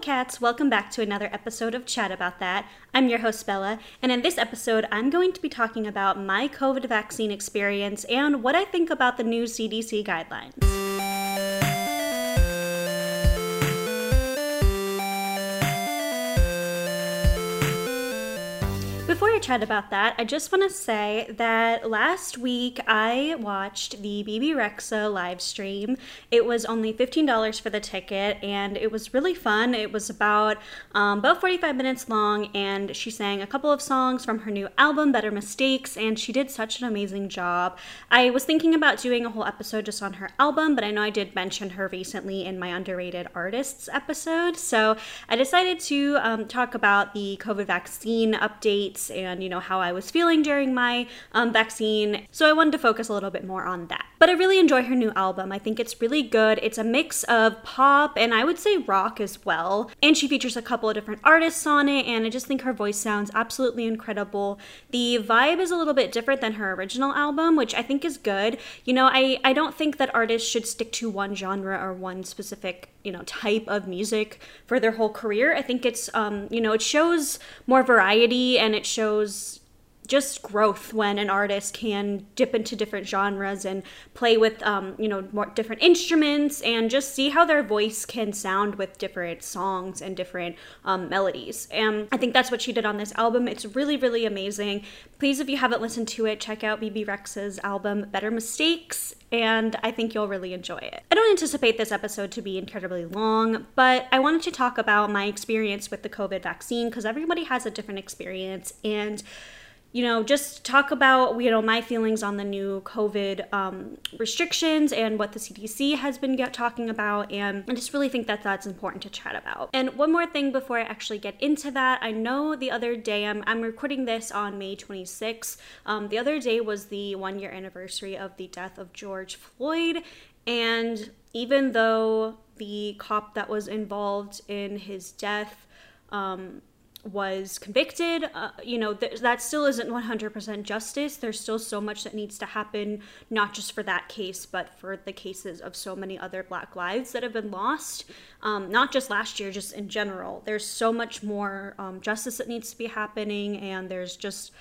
cats, welcome back to another episode of Chat About That. I'm your host Bella, and in this episode I'm going to be talking about my COVID vaccine experience and what I think about the new CDC guidelines. Before I chat about that, I just want to say that last week I watched the Bebe Rexha live stream. It was only $15 for the ticket, and it was really fun. It was about 45 minutes long, and she sang a couple of songs from her new album, Better Mistakes, and she did such an amazing job. I was thinking about doing a whole episode just on her album, but I know I did mention her recently in my Underrated Artists episode, so I decided to talk about the COVID vaccine updates and, you know, how I was feeling during my vaccine. So I wanted to focus a little bit more on that. But I really enjoy her new album. I think it's really good. It's a mix of pop and I would say rock as well. And she features a couple of different artists on it, and I just think her voice sounds absolutely incredible. The vibe is a little bit different than her original album, which I think is good. You know, I don't think that artists should stick to one genre or one specific, you know, type of music for their whole career. I think it's, you know, it shows more variety and it shows just growth when an artist can dip into different genres and play with, you know, more different instruments and just see how their voice can sound with different songs and different melodies. And I think that's what she did on this album. It's really, really amazing. Please, if you haven't listened to it, check out Bebe Rexha's album, Better Mistakes, and I think you'll really enjoy it. I don't anticipate this episode to be incredibly long, but I wanted to talk about my experience with the COVID vaccine because everybody has a different experience, and you know, just talk about, you know, my feelings on the new COVID restrictions and what the CDC has been talking about. And I just really think that that's important to chat about. And one more thing before I actually get into that. I know the other day, I'm recording this on May 26th. The other day was the 1-year anniversary of the death of George Floyd. And even though the cop that was involved in his death was convicted, you know, that still isn't 100% justice. There's still so much that needs to happen, not just for that case, but for the cases of so many other Black lives that have been lost, not just last year, just in general. There's so much more justice that needs to be happening, and there's just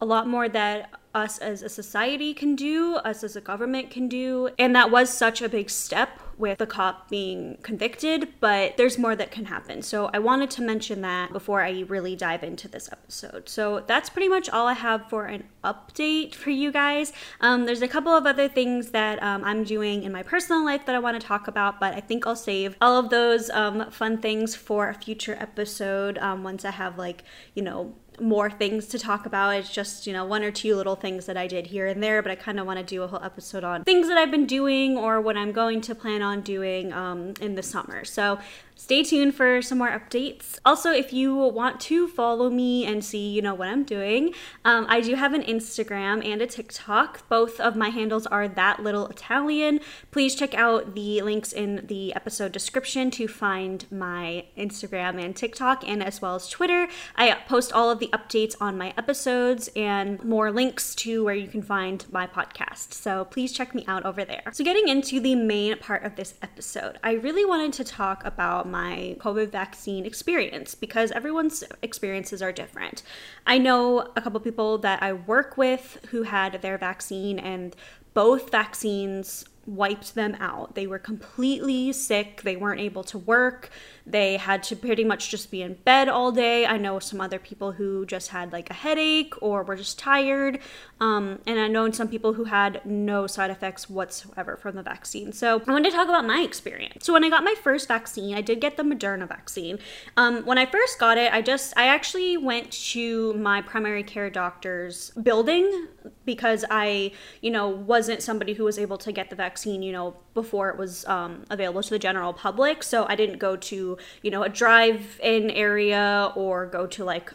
a lot more that us as a society can do, us as a government can do, and that was such a big step with the cop being convicted, but there's more that can happen. So I wanted to mention that before I really dive into this episode. So that's pretty much all I have for an update for you guys. There's a couple of other things that I'm doing in my personal life that I want to talk about, but I think I'll save all of those fun things for a future episode once I have, like, you know, more things to talk about. It's just, you know, one or two little things that I did here and there, but I kind of want to do a whole episode on things that I've been doing or what I'm going to plan on doing in the summer. So stay tuned for some more updates. Also, if you want to follow me and see, you know, what I'm doing, I do have an Instagram and a TikTok. Both of my handles are That Little Italian. Please check out the links in the episode description to find my Instagram and TikTok, and as well as Twitter. I post all of the updates on my episodes and more links to where you can find my podcast. So please check me out over there. So getting into the main part of this episode, I really wanted to talk about my COVID vaccine experience because everyone's experiences are different. I know a couple people that I work with who had their vaccine and both vaccines wiped them out. They were completely sick. They weren't able to work. They had to pretty much just be in bed all day. I know some other people who just had like a headache or were just tired. And I know some people who had no side effects whatsoever from the vaccine. So I wanted to talk about my experience. So when I got my first vaccine, I did get the Moderna vaccine. When I first got it, I actually went to my primary care doctor's building because I, you know, wasn't somebody who was able to get the vaccine, you know, before it was available to the general public. So I didn't go to, you know, a drive-in area or go to like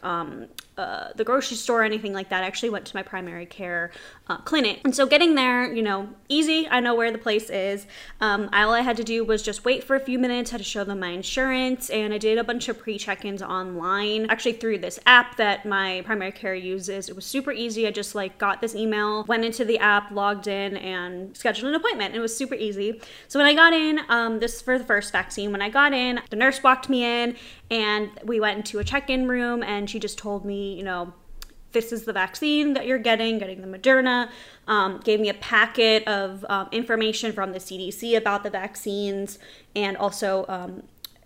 the grocery store or anything like that. I actually went to my primary care clinic. And so getting there, you know, easy. I know where the place is. All I had to do was just wait for a few minutes, had to show them my insurance, and I did a bunch of pre-check-ins online, actually through this app that my primary care uses. It was super easy. I just like got this email, went into the app, logged in, and scheduled an appointment. It was super easy. So when I got in, this is for the first vaccine. When I got in, the nurse walked me in and we went into a check-in room, and she just told me, you know, this is the vaccine that you're getting the Moderna, gave me a packet of information from the CDC about the vaccines, and also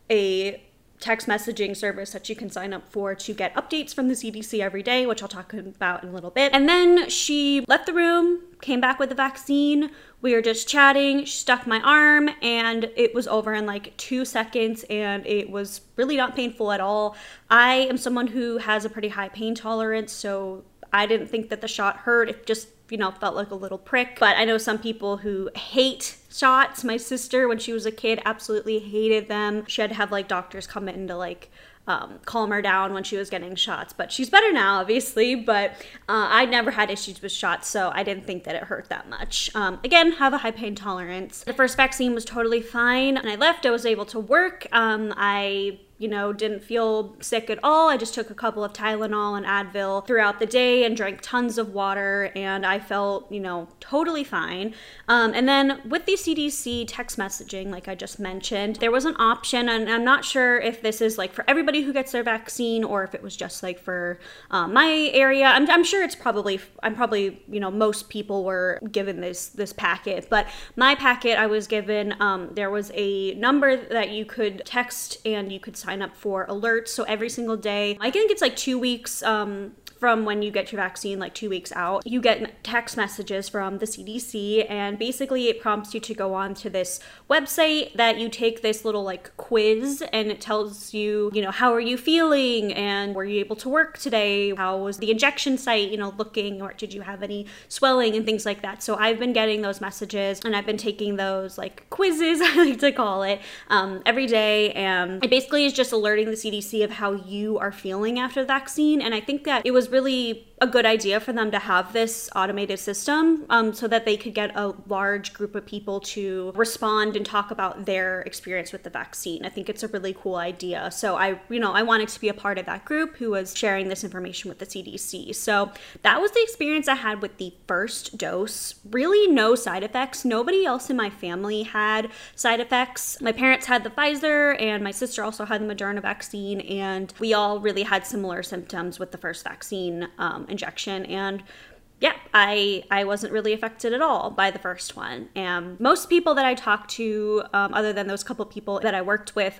a text messaging service that you can sign up for to get updates from the CDC every day, which I'll talk about in a little bit. And then she left the room, came back with the vaccine. We were just chatting. She stuck my arm, and it was over in like 2 seconds, and it was really not painful at all. I am someone who has a pretty high pain tolerance, so I didn't think that the shot hurt. It just, you know, felt like a little prick. But I know some people who hate shots. My sister, when she was a kid, absolutely hated them. She had to have like doctors come in to like calm her down when she was getting shots, but she's better now, obviously. But I never had issues with shots, so I didn't think that it hurt that much. Again, have a high pain tolerance. The first vaccine was totally fine. When I left, I was able to work. I didn't feel sick at all. I just took a couple of Tylenol and Advil throughout the day and drank tons of water, and I felt, totally fine. And then with the CDC text messaging, like I just mentioned, there was an option, and I'm not sure if this is like for everybody who gets their vaccine or if it was just like for my area. I'm sure it's probably, most people were given this packet, but my packet I was given, there was a number that you could text and you could sign up for alerts. So every single day, I think it's like 2 weeks from when you get your vaccine, like 2 weeks out, you get text messages from the CDC, and basically it prompts you to go on to this website that you take this little like quiz, and it tells you, how are you feeling, and were you able to work today? How was the injection site, looking, or did you have any swelling and things like that? So I've been getting those messages, and I've been taking those like quizzes, I like to call it, every day. And it basically is just alerting the CDC of how you are feeling after the vaccine. And I think that it was really a good idea for them to have this automated system so that they could get a large group of people to respond and talk about their experience with the vaccine. I think it's a really cool idea. So I wanted to be a part of that group who was sharing this information with the CDC. So that was the experience I had with the first dose. Really no side effects. Nobody else in my family had side effects. My parents had the Pfizer, and my sister also had the Moderna vaccine, and we all really had similar symptoms with the first vaccine injection. And yeah, I wasn't really affected at all by the first one. And most people that I talked to, other than those couple people that I worked with,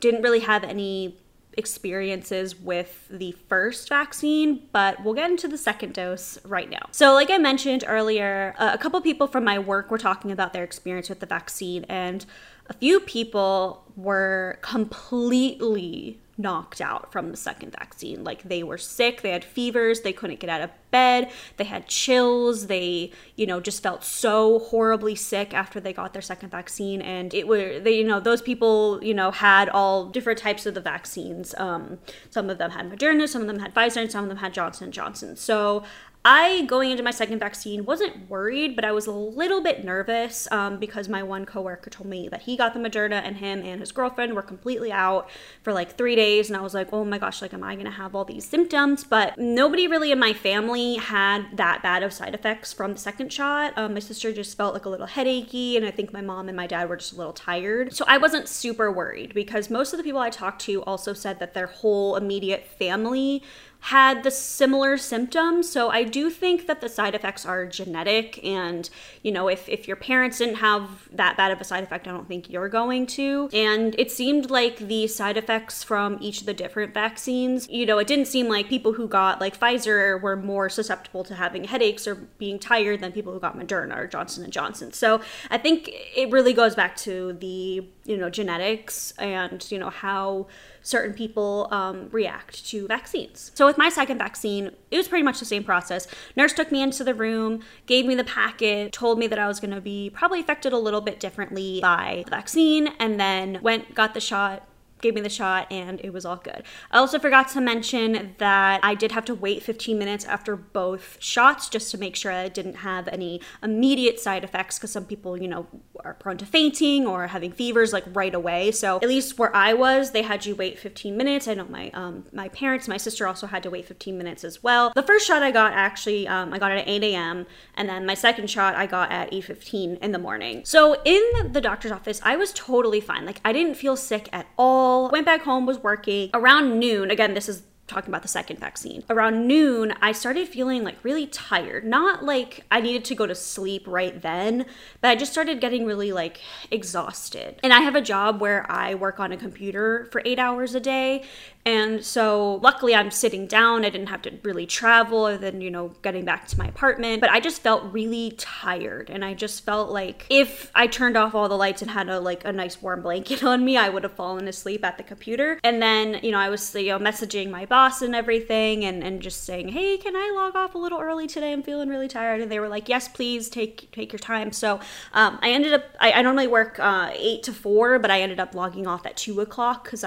didn't really have any experiences with the first vaccine, but we'll get into the second dose right now. So like I mentioned earlier, a couple people from my work were talking about their experience with the vaccine, and a few people were completely knocked out from the second vaccine. Like they were sick, they had fevers, they couldn't get out of bed, they had chills, they, just felt so horribly sick after they got their second vaccine. And it were, they, those people, had all different types of the vaccines. Some of them had Moderna, some of them had Pfizer, and some of them had Johnson & Johnson. So I, going into my second vaccine, wasn't worried, but I was a little bit nervous because my one coworker told me that he got the Moderna, and him and his girlfriend were completely out for like 3 days. And I was like, oh my gosh, like, am I gonna have all these symptoms? But nobody really in my family had that bad of side effects from the second shot. My sister just felt like a little headachy, and I think my mom and my dad were just a little tired. So I wasn't super worried because most of the people I talked to also said that their whole immediate family had the similar symptoms. So I do think that the side effects are genetic, and if your parents didn't have that bad of a side effect, I don't think you're going to. And it seemed like the side effects from each of the different vaccines, it didn't seem like people who got like Pfizer were more susceptible to having headaches or being tired than people who got Moderna or Johnson & Johnson. So I think it really goes back to the genetics and how certain people react to vaccines. So with my second vaccine, it was pretty much the same process. Nurse took me into the room, gave me the packet, told me that I was going to be probably affected a little bit differently by the vaccine, and then got the shot, gave me the shot and it was all good. I also forgot to mention that I did have to wait 15 minutes after both shots just to make sure I didn't have any immediate side effects, because some people, you know, are prone to fainting or having fevers like right away. So at least where I was, they had you wait 15 minutes. I know my parents, my sister also had to wait 15 minutes as well. The first shot I got actually, I got it at 8 a.m. and then my second shot I got at 8:15 in the morning. So in the doctor's office, I was totally fine. Like, I didn't feel sick at all. Went back home, was working. Around noon, again, this is talking about the second vaccine. Around noon, I started feeling like really tired. Not like I needed to go to sleep right then, but I just started getting really like exhausted. And I have a job where I work on a computer for 8 hours a day. And so luckily I'm sitting down. I didn't have to really travel and then, you know, getting back to my apartment, but I just felt really tired. And I just felt like if I turned off all the lights and had a nice warm blanket on me, I would have fallen asleep at the computer. And then, you know, I was, you know, messaging my boss and everything and just saying, hey, can I log off a little early today? I'm feeling really tired. And they were like, yes, please take your time. So I ended up, I normally work 8 to 4, but I ended up logging off at 2 o'clock because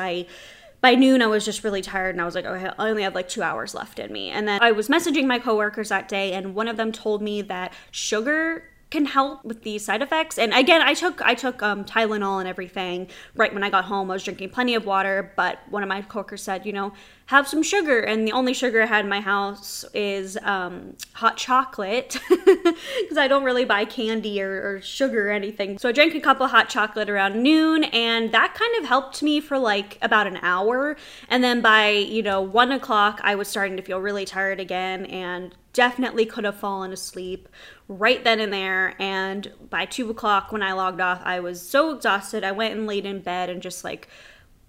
by noon, I was just really tired and I was like, okay, I only have like 2 hours left in me. And then I was messaging my coworkers that day and one of them told me that sugar can help with these side effects. And again, I took Tylenol and everything right when I got home. I was drinking plenty of water, but one of my coworkers said, you know, have some sugar. And the only sugar I had in my house is hot chocolate because I don't really buy candy or sugar or anything. So I drank a cup of hot chocolate around noon and that kind of helped me for like about an hour. And then by, you know, 1 o'clock, I was starting to feel really tired again and definitely could have fallen asleep right then and there. And by 2 o'clock when I logged off, I was so exhausted. I went and laid in bed and just like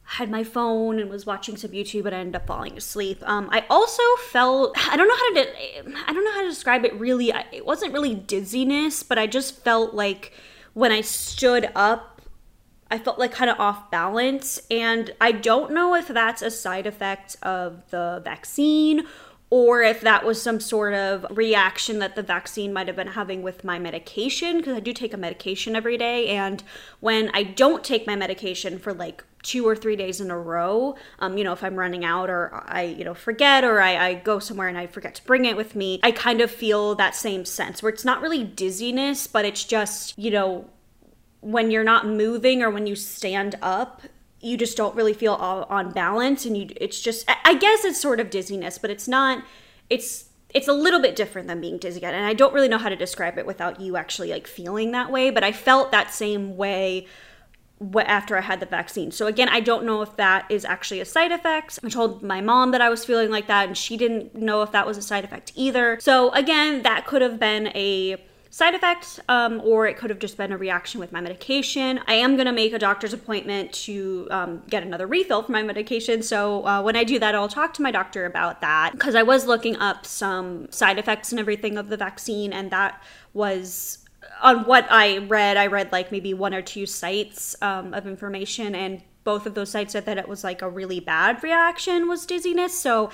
had my phone and was watching some YouTube, but I ended up falling asleep. I also felt, I don't know how to describe it really. It wasn't really dizziness, but I just felt like when I stood up, I felt like kind of off balance. And I don't know if that's a side effect of the vaccine or if that was some sort of reaction that the vaccine might have been having with my medication, because I do take a medication every day. And when I don't take my medication for like 2 or 3 days in a row, you know, if I'm running out or I, you know, forget or I go somewhere and I forget to bring it with me, I kind of feel that same sense where it's not really dizziness, but it's just, you know, when you're not moving or when you stand up, you just don't really feel on balance and it's just, I guess it's sort of dizziness, but it's not, it's a little bit different than being dizzy again. And I don't really know how to describe it without you actually like feeling that way, but I felt that same way after I had the vaccine. So again, I don't know if that is actually a side effect. I told my mom that I was feeling like that and she didn't know if that was a side effect either. So again, that could have been a side effect, or it could have just been a reaction with my medication. I am gonna make a doctor's appointment to get another refill for my medication. So when I do that, I'll talk to my doctor about that, because I was looking up some side effects and everything of the vaccine, and that was on what I read like maybe 1 or 2 sites of information, and both of those sites said that it was like a really bad reaction was dizziness. So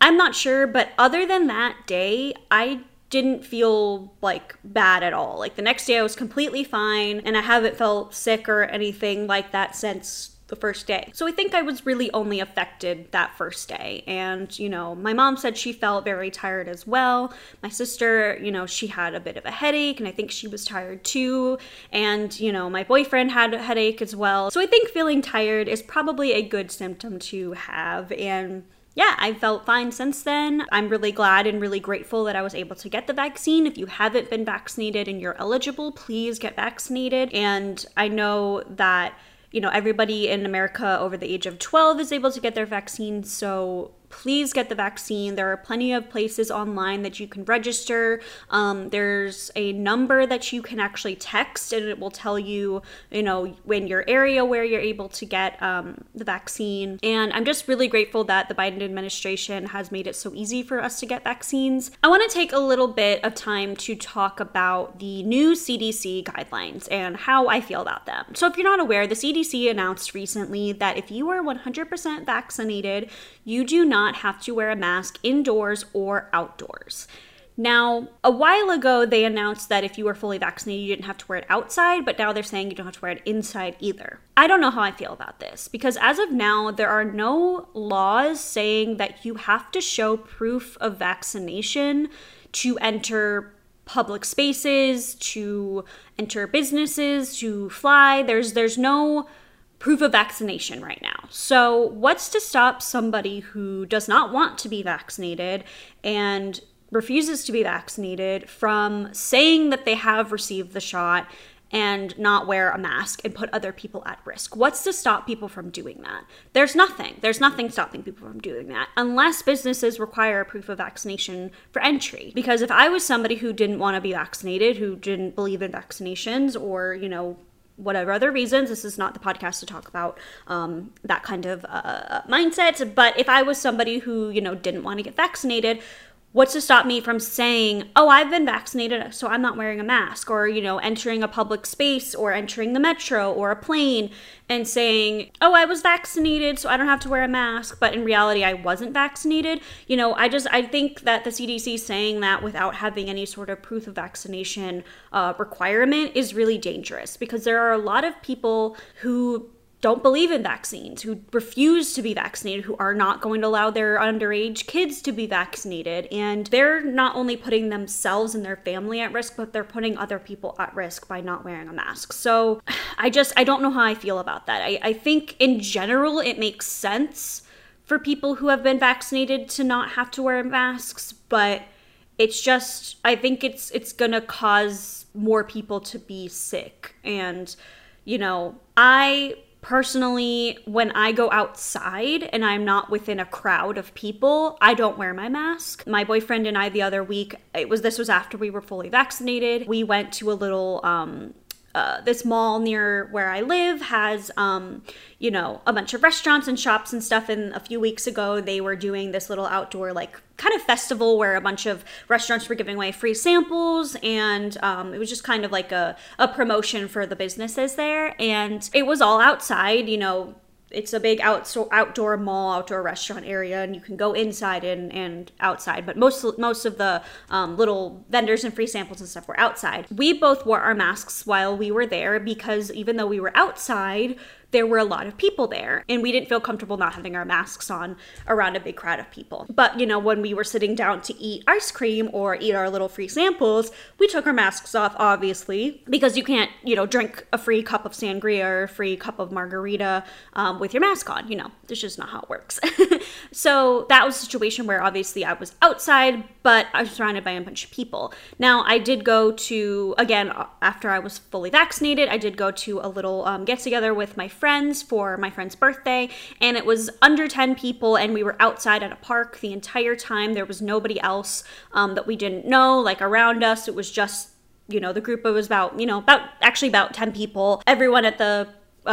I'm not sure, but other than that day, I didn't feel like bad at all. Like the next day I was completely fine and I haven't felt sick or anything like that since the first day. So I think I was really only affected that first day. And, you know, my mom said she felt very tired as well. My sister, you know, she had a bit of a headache and I think she was tired too. And, you know, my boyfriend had a headache as well. So I think feeling tired is probably a good symptom to have. And yeah, I felt fine since then. I'm really glad and really grateful that I was able to get the vaccine. If you haven't been vaccinated and you're eligible, please get vaccinated. And I know that, you know, everybody in America over the age of 12 is able to get their vaccine. So please get the vaccine. There are plenty of places online that you can register. There's a number that you can actually text and it will tell you, you know, in your area where you're able to get the vaccine. And I'm just really grateful that the Biden administration has made it so easy for us to get vaccines. I want to take a little bit of time to talk about the new CDC guidelines and how I feel about them. So if you're not aware, the CDC announced recently that if you are 100% vaccinated, you do not have to wear a mask indoors or outdoors. Now, a while ago, they announced that if you were fully vaccinated, you didn't have to wear it outside, but now they're saying you don't have to wear it inside either. I don't know how I feel about this, because as of now, there are no laws saying that you have to show proof of vaccination to enter public spaces, to enter businesses, to fly. There's no proof of vaccination right now. So what's to stop somebody who does not want to be vaccinated and refuses to be vaccinated from saying that they have received the shot and not wear a mask and put other people at risk? What's to stop people from doing that? There's nothing. There's nothing stopping people from doing that unless businesses require a proof of vaccination for entry. Because if I was somebody who didn't want to be vaccinated, who didn't believe in vaccinations or, you know, whatever other reasons, this is not the podcast to talk about that kind of mindset. But if I was somebody who, you know, didn't want to get vaccinated, what's to stop me from saying, oh, I've been vaccinated, so I'm not wearing a mask, or, you know, entering a public space or entering the metro or a plane and saying, oh, I was vaccinated, so I don't have to wear a mask. But in reality, I wasn't vaccinated. You know, I think that the CDC saying that without having any sort of proof of vaccination requirement is really dangerous, because there are a lot of people who don't believe in vaccines, who refuse to be vaccinated, who are not going to allow their underage kids to be vaccinated. And they're not only putting themselves and their family at risk, but they're putting other people at risk by not wearing a mask. So I don't know how I feel about that. I think in general, it makes sense for people who have been vaccinated to not have to wear masks, but it's just, I think it's gonna cause more people to be sick. And, you know, Personally, when I go outside and I'm not within a crowd of people, I don't wear my mask. My boyfriend and I, the other week, this was after we were fully vaccinated. We went to a little, this mall near where I live has, you know, a bunch of restaurants and shops and stuff. And a few weeks ago, they were doing this little outdoor, like, kind of festival where a bunch of restaurants were giving away free samples, and it was just kind of like a promotion for the businesses there. And it was all outside, you know, it's a big outdoor mall, outdoor restaurant area, and you can go inside and outside. But most of the little vendors and free samples and stuff were outside. We both wore our masks while we were there, because even though we were outside, there were a lot of people there, and we didn't feel comfortable not having our masks on around a big crowd of people. But, you know, when we were sitting down to eat ice cream or eat our little free samples, we took our masks off, obviously, because you can't, you know, drink a free cup of sangria or a free cup of margarita with your mask on. You know, it's just not how it works. So that was a situation where obviously I was outside, but I was surrounded by a bunch of people. Now, I did go to, again, after I was fully vaccinated, I did go to a little get-together with my friends for my friend's birthday, and it was under 10 people, and we were outside at a park the entire time. There was nobody else that we didn't know, like, around us. It was just, you know, the group was about 10 people. Everyone at the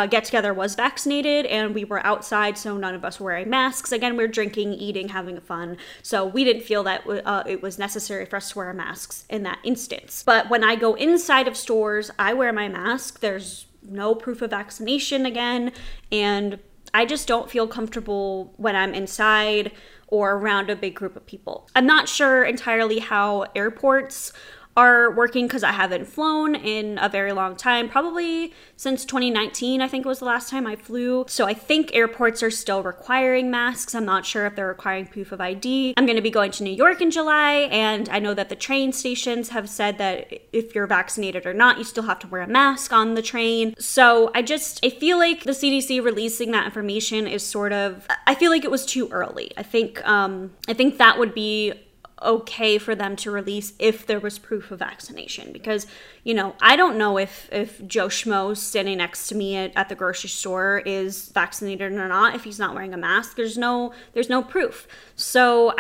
get-together was vaccinated, and we were outside, so none of us were wearing masks. Again, we were drinking, eating, having fun, so we didn't feel that it was necessary for us to wear masks in that instance. But when I go inside of stores, I wear my mask. There's no proof of vaccination again, and I just don't feel comfortable when I'm inside or around a big group of people. I'm not sure entirely how airports are working, because I haven't flown in a very long time, probably since 2019, I think was the last time I flew. So I think airports are still requiring masks. I'm not sure if they're requiring proof of ID. I'm gonna be going to New York in July, and I know that the train stations have said that if you're vaccinated or not, you still have to wear a mask on the train. So I feel like the CDC releasing that information is sort of, I feel like it was too early. I think that would be okay for them to release if there was proof of vaccination, because, you know, I don't know if Joe Schmo standing next to me at the grocery store is vaccinated or not. If he's not wearing a mask, there's no proof. So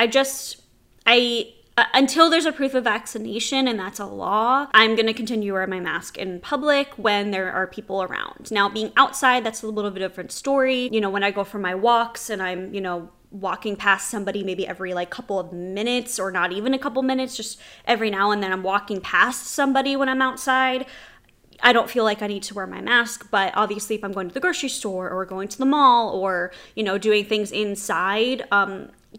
until there's a proof of vaccination and that's a law, I'm going to continue wearing my mask in public when there are people around. Now, being outside, that's a little bit of a different story. You know, when I go for my walks and I'm, you know, walking past somebody maybe every like couple of minutes, or not even a couple minutes, just every now and then I'm walking past somebody when I'm outside, I don't feel like I need to wear my mask. But obviously if I'm going to the grocery store or going to the mall or, you know, doing things inside,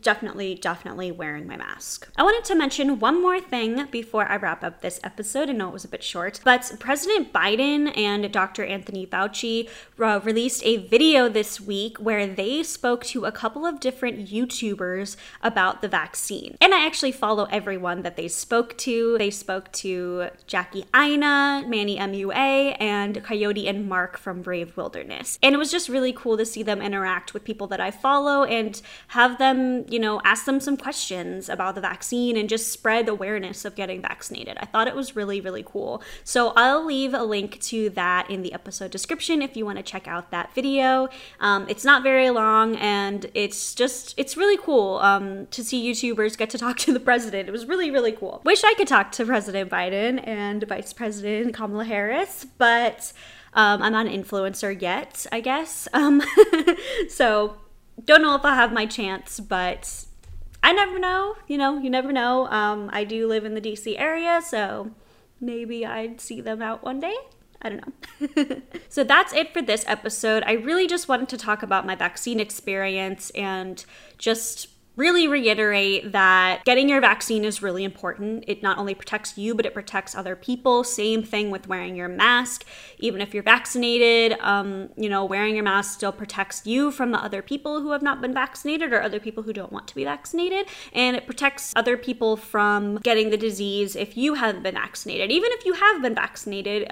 definitely wearing my mask. I wanted to mention one more thing before I wrap up this episode. I know it was a bit short, but President Biden and Dr. Anthony Fauci released a video this week where they spoke to a couple of different YouTubers about the vaccine. And I actually follow everyone that they spoke to. They spoke to Jackie Aina, Manny MUA, and Coyote and Mark from Brave Wilderness. And it was just really cool to see them interact with people that I follow and have them, you know, ask them some questions about the vaccine and just spread awareness of getting vaccinated. I thought it was really, really cool. So I'll leave a link to that in the episode description if you want to check out that video. It's not very long, and it's really cool to see YouTubers get to talk to the president. It was really, really cool. Wish I could talk to President Biden and Vice President Kamala Harris, but I'm not an influencer yet, I guess. So don't know if I'll have my chance, but I never know. You never know. I do live in the DC area, so maybe I'd see them out one day. I don't know. So that's it for this episode. I really just wanted to talk about my vaccine experience and just really reiterate that getting your vaccine is really important. It not only protects you, but it protects other people. Same thing with wearing your mask. Even if you're vaccinated, wearing your mask still protects you from the other people who have not been vaccinated or other people who don't want to be vaccinated. And it protects other people from getting the disease if you haven't been vaccinated. Even if you have been vaccinated,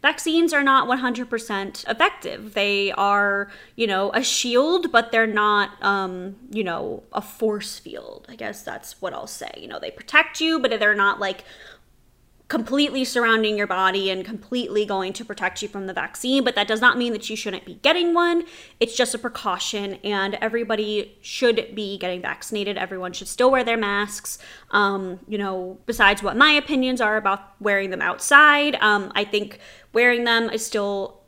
vaccines are not 100% effective. They are, a shield, but they're not, a force field. I guess that's what I'll say. They protect you, but they're not like completely surrounding your body and completely going to protect you from the vaccine. But that does not mean that you shouldn't be getting one. It's just a precaution, and everybody should be getting vaccinated. Everyone should still wear their masks. Besides what my opinions are about wearing them outside, I think wearing them is still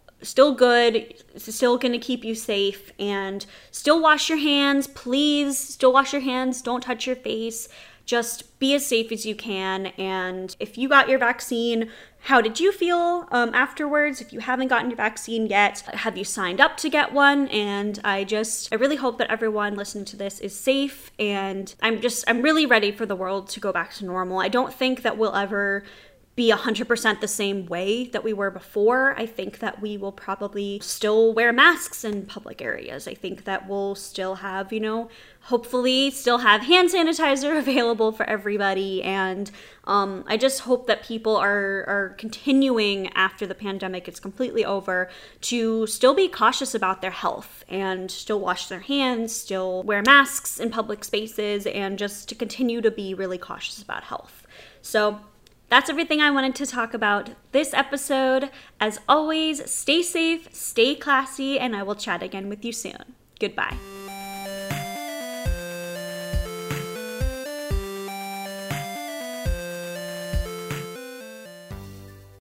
good, still gonna keep you safe, and still wash your hands, please. Still wash your hands, don't touch your face. Just be as safe as you can. And if you got your vaccine, how did you feel afterwards? If you haven't gotten your vaccine yet, have you signed up to get one? And I really hope that everyone listening to this is safe. And I'm really ready for the world to go back to normal. I don't think that we'll ever be 100% the same way that we were before. I think that we will probably still wear masks in public areas. I think that we'll still have, hopefully still have hand sanitizer available for everybody. And I just hope that people are continuing after the pandemic is completely over to still be cautious about their health and still wash their hands, still wear masks in public spaces, and just to continue to be really cautious about health. So that's everything I wanted to talk about this episode. As always, stay safe, stay classy, and I will chat again with you soon. Goodbye.